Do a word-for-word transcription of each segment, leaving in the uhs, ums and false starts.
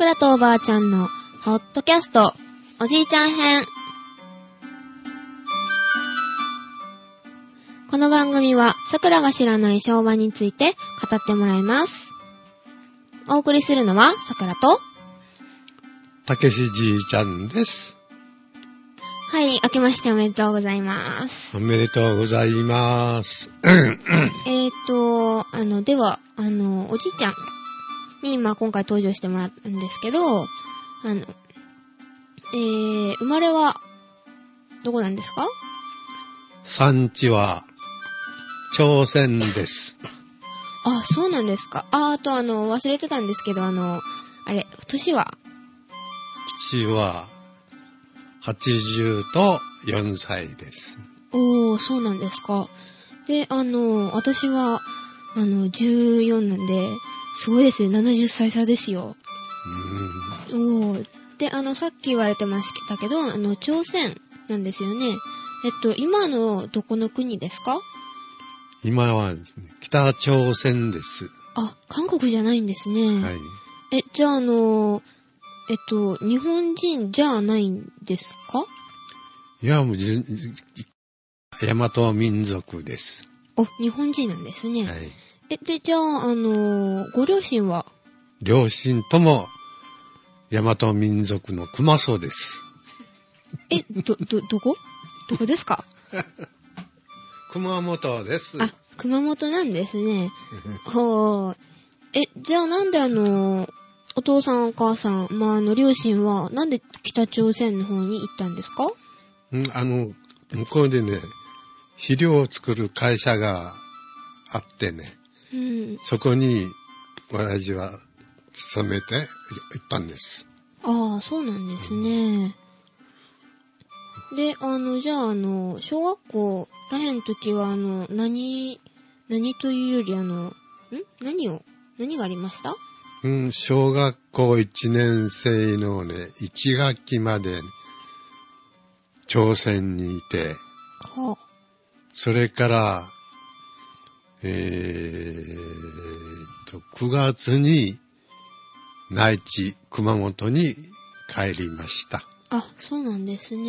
くらとおばあちゃんのホットキャストおじいちゃん編。この番組はさくらが知らない昭和について語ってもらいます。お送りするのはさくらとたけしじいちゃんです。はい、明けましておめでとうございます。おめでとうございます。えっとあのではあのおじいちゃんに今今回登場してもらったんですけど、あの、えー、生まれはどこなんですか？産地は朝鮮です。あ、そうなんですか。あ、あとあの忘れてたんですけど、あのあれ年は年ははちじゅうとよんさいです。おー、そうなんですか。で、あの私はあのじゅうよんなんで。すごいですね。ななじゅっさい差ですよ。うーん。おー。で、あの、さっき言われてましたけど、あの、朝鮮なんですよね。えっと、今のどこの国ですか？今はですね、北朝鮮です。あ、韓国じゃないんですね。はい。え、じゃあ、あの、えっと、日本人じゃないんですか？いや、もう、大和民族です。お、日本人なんですね。はい。え、で、じゃあ、あのー、ご両親は？両親とも、大和民族の熊荘です。え、ど、ど、どこ？どこですか？熊本です。あ、熊本なんですね。はぁ。え、じゃあなんであのー、お父さんお母さん、まあ、あの、両親は、なんで北朝鮮の方に行ったんですか？うん、あの、向こうでね、肥料を作る会社があってね、うん、そこに親父は勤めて行ったんです。ああ、そうなんですね。うん、で、あの、じゃあ、あの、小学校らへんの時は、あの、何、何というより、あの、ん？何を、何がありました？うん、小学校いちねん生のね、いち学期まで朝鮮にいて、はあ、それから、えー、とくがつに内地熊本に帰りました。あ、そうなんですね。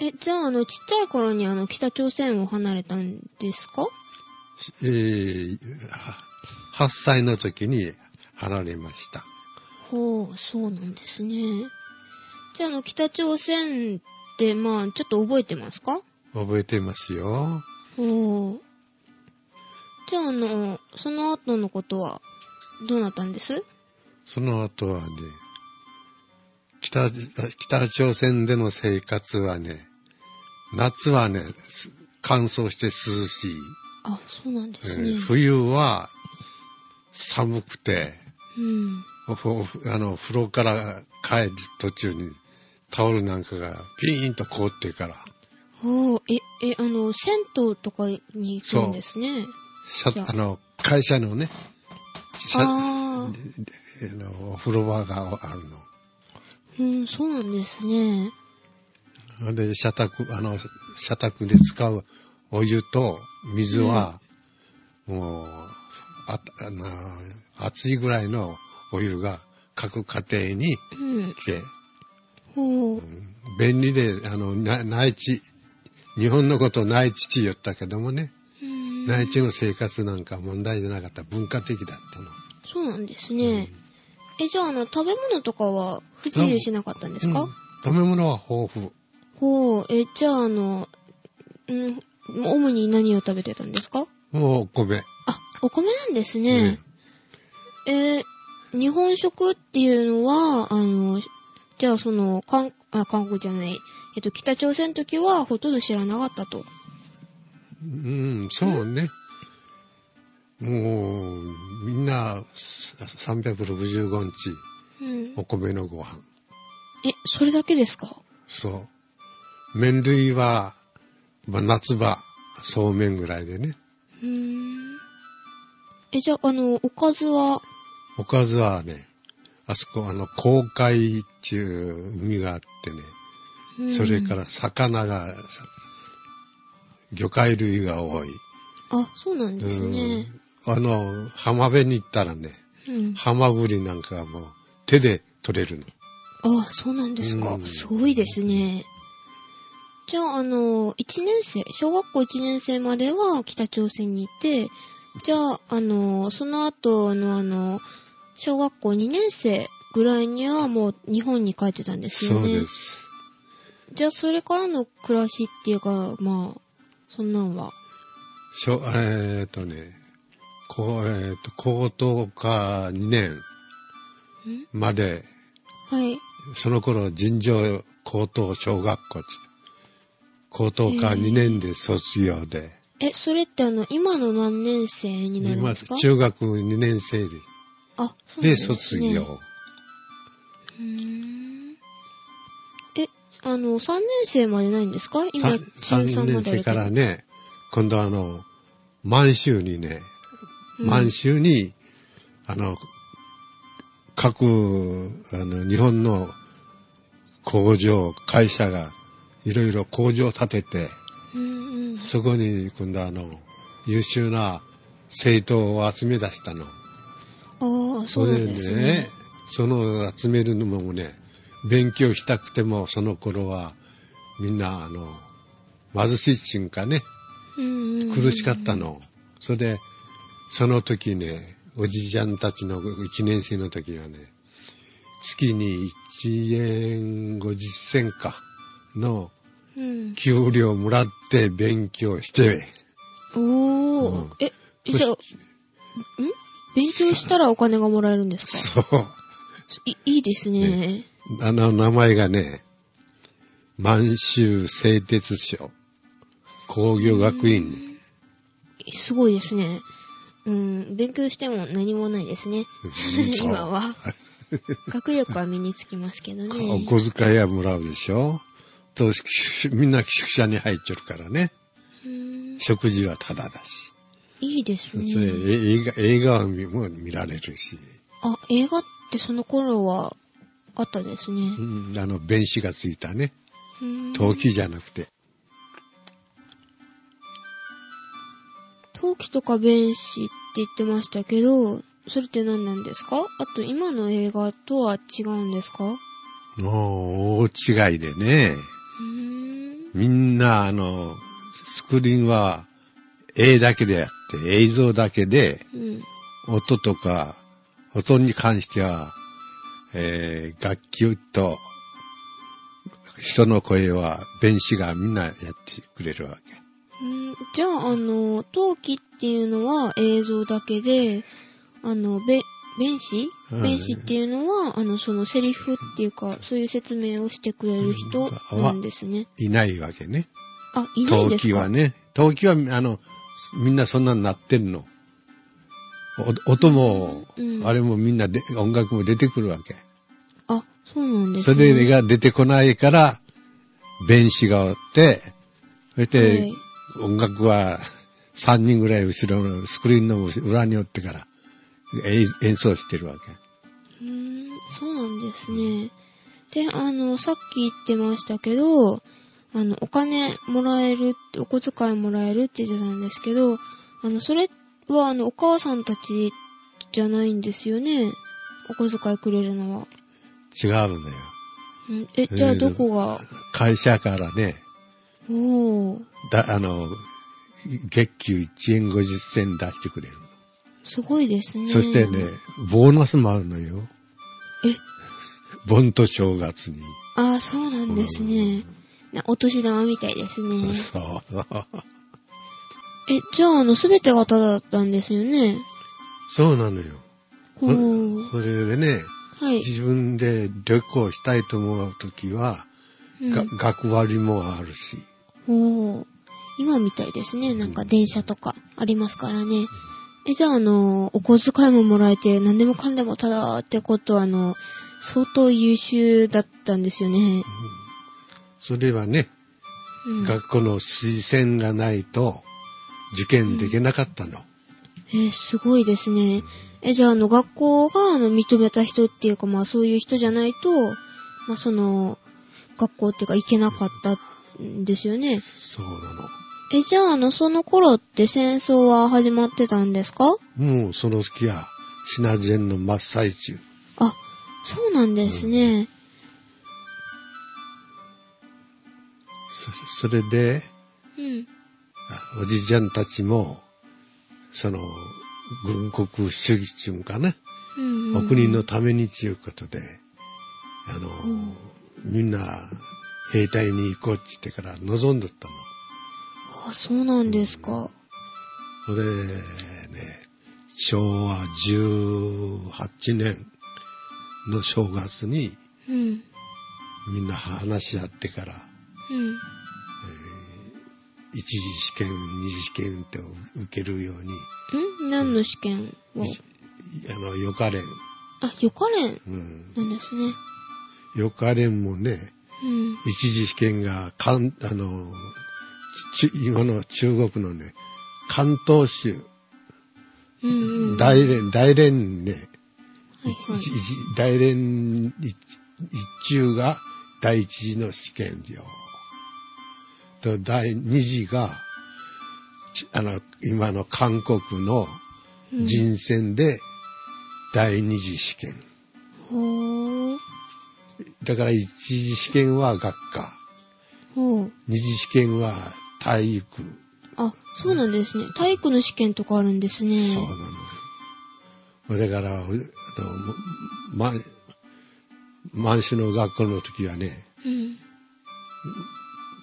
え、じゃあ、あのちっちゃい頃にあの北朝鮮を離れたんですか？えー、はっさいの時に離れました。ほう、そうなんですね。じゃあ、あの北朝鮮ってまあちょっと覚えてますか？覚えてますよ。おー。じゃあ、あの、その後のことは、どうなったんです？その後はね、北、北朝鮮での生活はね、夏はね、乾燥して涼しい。あ、そうなんですね。えー、冬は、寒くて、うん、あの、風呂から帰る途中に、タオルなんかがピーンと凍ってから、おえ、え、あの、銭湯とかに行くんですね。そう。あの、会社のね、あのお風呂場があるの。うん、そうなんですね。で、社宅、あの、社宅で使うお湯と水は、うん、もうああの、熱いぐらいのお湯が各家庭に来て、うんうん、便利で、あの、内地、日本のことを内地地言ったけどもね、内地の生活なんか問題じゃなかった。文化的だったの。そうなんですね。うん、え、じゃあ、あの食べ物とかは不自由しなかったんですか？うん、食べ物は豊富。ほう。え、じゃあ、あの、うん、主に何を食べてたんですか？もうお米。あ、お米なんですね。うん、えー、日本食っていうのはあのじゃあ、その韓あ韓国じゃないえっと、北朝鮮の時はほとんど知らなかったと。うん、そうね。もう、みんな、さんびゃくろくじゅうごにち、うん、お米のご飯。え、それだけですか？そう。麺類は、まあ、夏場、そうめんぐらいでね。うーん。え、じゃあ、あの、おかずは？おかずはね、あそこ、あの、公海っていう海があってね、それから魚が、魚介類が多い。あ、そうなんですね。あの、浜辺に行ったらね、うん、ハマグリなんかはもう手で取れるの。ああ、そうなんですか、うん、すごいですね。じゃあ、あの、いちねん生、小学校いちねん生までは北朝鮮にいて、じゃあ、あの、その後、あの、あの、小学校にねん生ぐらいにはもう日本に帰ってたんですよね。そうです。じゃあ、それからの暮らしっていうか、まあ、そんなんは。しょ、えーっとね、こう、えーっと、高等科にねんまで、はい。その頃、尋常高等小学校、高等科にねんで卒業で。え, ー、え、それってあの、今の何年生になるんですか？今、中学にねん生で。あ、そうですね。で、卒業。うーん。え、あの、さんねん生までないんですか？今、さんねんまで。さんねん生からね、今度あの、満州にね、満州に、うん、あの、各、あの、日本の工場、会社が、いろいろ工場を建てて、うんうん、そこに今度あの優秀な生徒を集め出したの。ああ、そうなんですね。それでね、その集めるのもね、勉強したくてもその頃はみんなあの貧しいちんかね、うんうんうんうん、苦しかったの。それでその時ね、おじいちゃんたちのいちねん生の時はね、月にいちえんごじゅっせんかの給料もらって勉強して、うん、おー、うん、え、じゃあ、ん？勉強したらお金がもらえるんですか？そう。い, いいですね。ね、あの名前がね、満州製鉄所工業学院。すごいですね。うん、勉強しても何もないですね。今は。学力は身につきますけどね。お小遣いはもらうでしょ。とみんな宿舎に入っちゃうからね。うーん、食事はタダだし。いいですね。それ映画、映画も見られるし。あ、映画ってその頃はあったですね。うん、あの弁士がついたね。陶器じゃなくて。陶器とか弁士って言ってましたけど、それって何なんですか？あと今の映画とは違うんですか？もう大違いでね。みんなあのスクリーンは絵だけであって映像だけで、うん、音とか音に関しては、えー、楽器と人の声は弁士がみんなやってくれるわけ。ん、じゃああの陶器っていうのは映像だけで、あのべ弁士、弁士っていうのは、はい、あの、そのセリフっていうか、そういう説明をしてくれる人なんですね。いないわけね。あ、いないんですか？陶器はね。陶器は、あの、みんなそんなになってんの。音も、うん、あれもみんなで、音楽も出てくるわけ。あ、そうなんですね。それが出てこないから、弁士がおって、そして、はい、音楽はさんにんぐらい後ろの、スクリーンの裏におってから、演奏してるわけ。うーん、そうなんですね。で、あのさっき言ってましたけど、あのお金もらえる、お小遣いもらえるって言ってたんですけど、あのそれはあのお母さんたちじゃないんですよね。お小遣いくれるのは。違うのよ。ん、え、じゃあどこが？会社からね。おお。だ、あの月給いちえんごじゅっせん出してくれる。すごいですね。そしてね、ボーナスもあるのよ。え？盆と正月に。ああ、そうなんですね。うん、お年玉みたいですね。そう。え、じゃあ、あの、すべてがタダだったんですよね。そうなのよ。ほう。それでね、はい、自分で旅行したいと思うときは、うん、学割もあるし。ほう。今みたいですね。なんか電車とかありますからね。うん、え、じゃあ、あの、お小遣いももらえて、何でもかんでもただってことは、あの、相当優秀だったんですよね。うん、それはね、うん、学校の推薦がないと、受験できなかったの。うん、えー、すごいですね。うん、え、じゃあ、あの、学校が、あの、認めた人っていうか、まあ、そういう人じゃないと、まあ、その、学校っていうか、行けなかったんですよね。うん、そうなの。え、じゃあ、あの、その頃って戦争は始まってたんですか？もう、その時は、シナ禅の真っ最中。あ、そうなんですね。うん、そ, それで、うん、おじちゃんたちもその軍国主義中かな、うんうん、お国のためにということで、あの、うん、みんな兵隊に行こうって言ってから望んどったの。あ、そうなんですか。うん、それね、昭和じゅうはちねんの正月に、うん、みんな話し合ってから、うん、えー、一次試験二次試験って受けるように。ん、何の試験を、うん、あの予科練。あ、予科練、うん、なんですね。予科練もね、うん、一次試験がかんあの今の中国のね広東州、うんうんうん、大連大連ね、はいはい、大連一中が第一次の試験よと、第二次があの今の韓国の人選で第二次試験、うん、だから一次試験は学科、うん、二次試験は体育。あ、そうなんですね。体育の試験とかあるんですね。そうなの。だから、あの、ま、満州の学校の時はね、うん、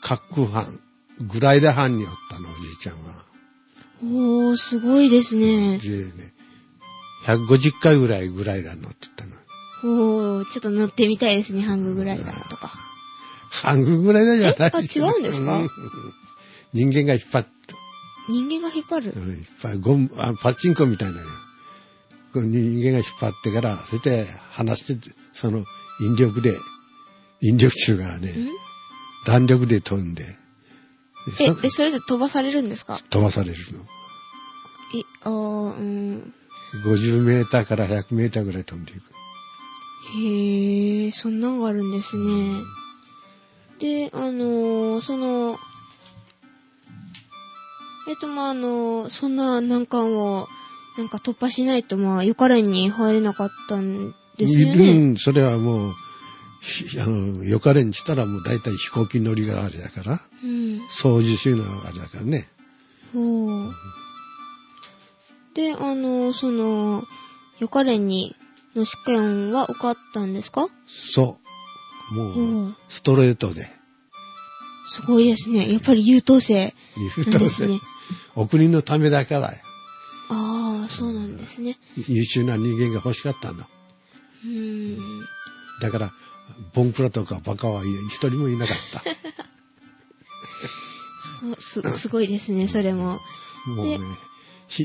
滑空班、グライダー班におったの、おじいちゃんは。おー、すごいですね。でね、ひゃくごじゅっかいぐらいグライダー乗ってたの。おー、ちょっと乗ってみたいですね、ハンググライダーとか。ハンググライダーじゃないですか。あ、違うんですか。人間が引っ張って。人間が引っ張る、うん、引っ張るゴム、あ、パチンコみたいなの。人間が引っ張ってから、そして離して、その引力で、引力中がね、弾力で飛んで。え、え、それで飛ばされるんですか？飛ばされるの。え、あー、うん。ごじゅうメーターからひゃくメーターぐらい飛んでいく。へー、そんなんがあるんですね。うん、で、あのー、その、えっと、まあ、あの、そんな難関を、なんか突破しないと、まあ、予科練に入れなかったんですよね。うん、それはもう、あの、予科練したらもう大体飛行機乗りがあれだから、うん、操縦士のあれだからね。ほう。で、あの、その、予科練に、の試験は受かったんですか？そう。もう、ストレートで。すごいですね。やっぱり優等生なんですね。お国のためだから。ああ、そうなんですね。優秀な人間が欲しかったの。うーん。だから、ボンクラとかバカは一人もいなかった。す, す, すごいですね、それも。もうね、ひ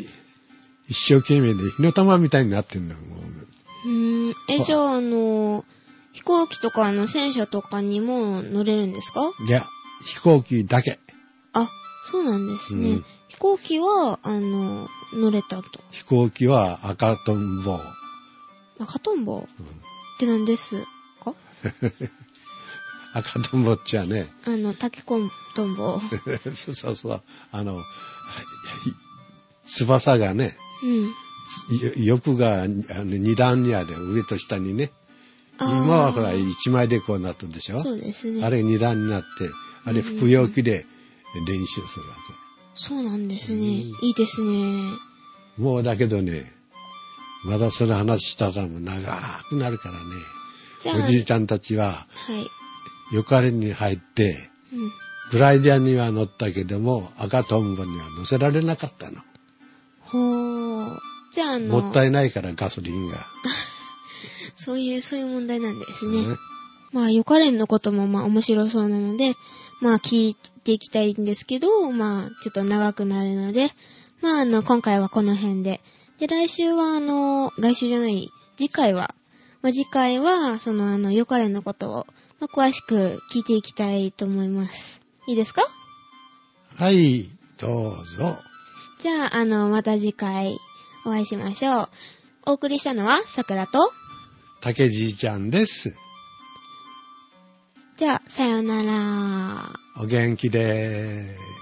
一生懸命で火の玉みたいになってるの。もう、うーん。え、じゃあ、あの、飛行機とかの戦車とかにも乗れるんですか？いや。飛行機だけ。あ、そうなんですね。うん、飛行機は、あの、乗れたと。飛行機は赤とんぼ。赤とんぼ、うん、って何ですか？赤とんぼっちはね。あの、竹こんとんぼ。そうそうそう。あの、翼がね、うん、翼があの二段にある、上と下にね。今はほら、一枚でこうなったでしょ？そうですね。あれ二段になって、あれ、服用機で練習するわけ。そうなんですね。うん、いいですね。もう、だけどね、まだその話したらもう長くなるからね。じゃあおじいちゃんたちは、はい。よかれに入って、うん、グライダーには乗ったけども、赤トンボには乗せられなかったの。ほー。じゃあ、あの。もったいないから、ガソリンが。そういう、そういう問題なんですね。うん、まあ、よかれんのことも、まあ、面白そうなので、まあ聞いていきたいんですけど、まあちょっと長くなるので、まああの今回はこの辺で、で来週はあの来週じゃない次回は、まあ次回はそのあの予科練のことを、まあ、詳しく聞いていきたいと思います。いいですか？はい、どうぞ。じゃああのまた次回お会いしましょう。お送りしたのはさくらとたけじいちゃんです。じゃあ、さよなら。お元気でーす。